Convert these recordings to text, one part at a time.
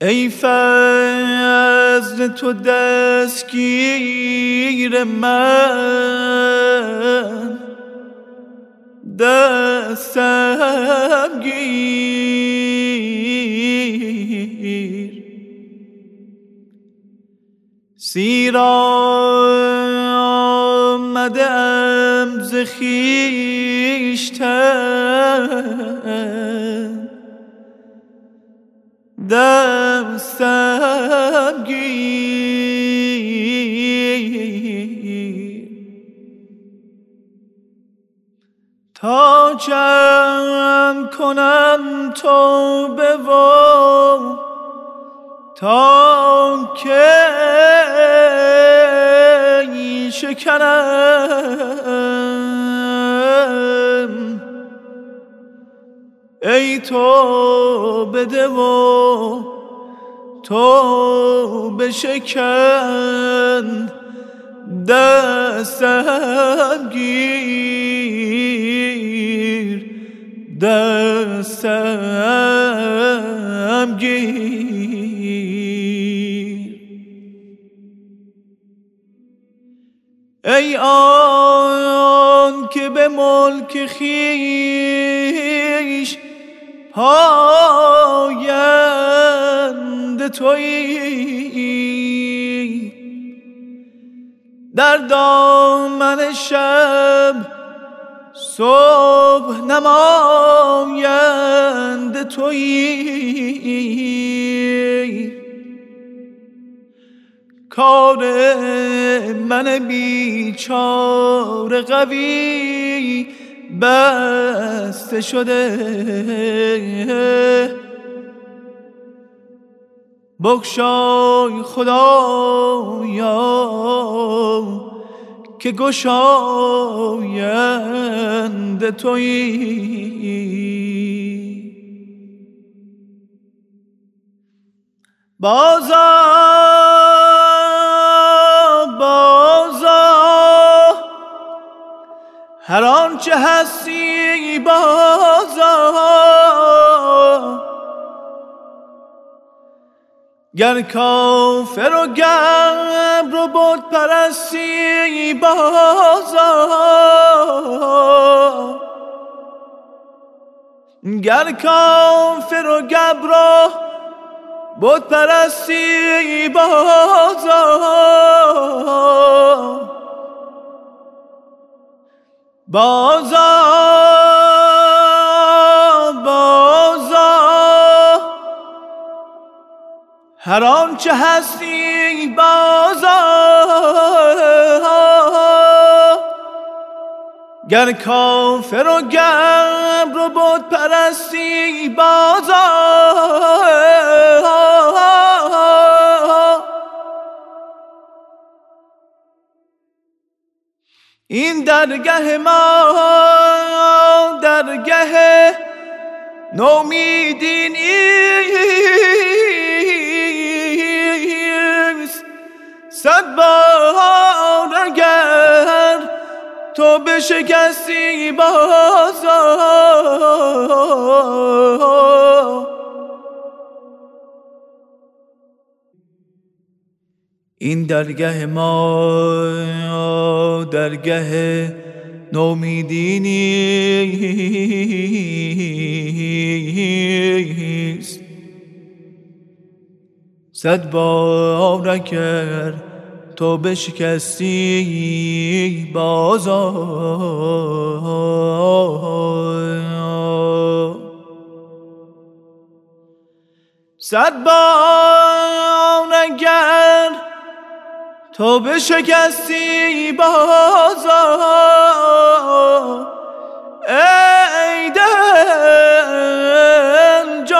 ای فضل تو دستگیر من، دستم گیر، سیرا مدام ز خویشتن، دستم گیر، تا جمع کنم توبه و تا که شکنم. ای تو بده و تو بشکن، دستم گیر، دستم گیر. ای آن که به ملک خویش پایند تویی، در دامن شب صبح نمایند تویی، کار من بیچاره قوی بسته شده. بخشای خدایا که گشاینده تویی. بازا هر آنچه هستی، بازا گر کافر و گبر و بت پرستی، بازا گر کافر و گبر و بت پرستی، بازا بازا بازا هر آنچه هستی، بازا گر کافر و گبر و بت پرستی، بازا این درگه ما درگه نومیدی نیست. صد بار اگر تو بشکستی، بازا این درگه ما درگه نومیدی نیست. صد بار اگر تو بشکستی، بازا صد بار اگر تو بشکستی، بازا ای دل جان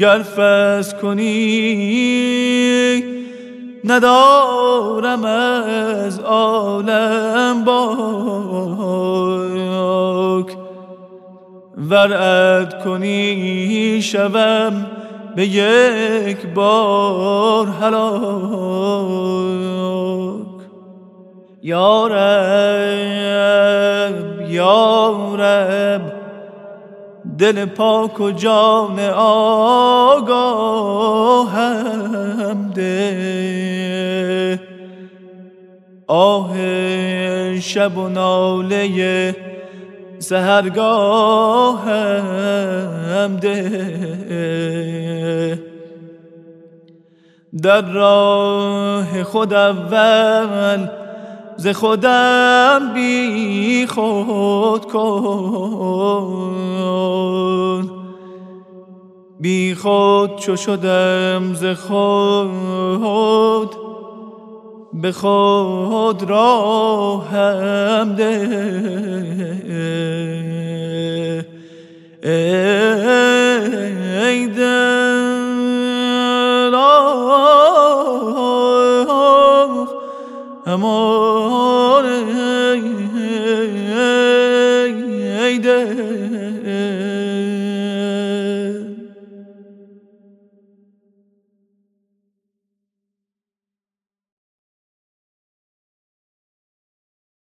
گر فز کنی، ندارم از عالم باک. ور عهد کنی شوم به یک بار هلاک. یا رب یا رب، دل پاک و جان آگاهم ده، آه شب و ناله سحرگاهم ده. در راه خود اول ز خودم بی خود کن، بی خود چو شدم ز خود به خود راهم ده. ای دل آه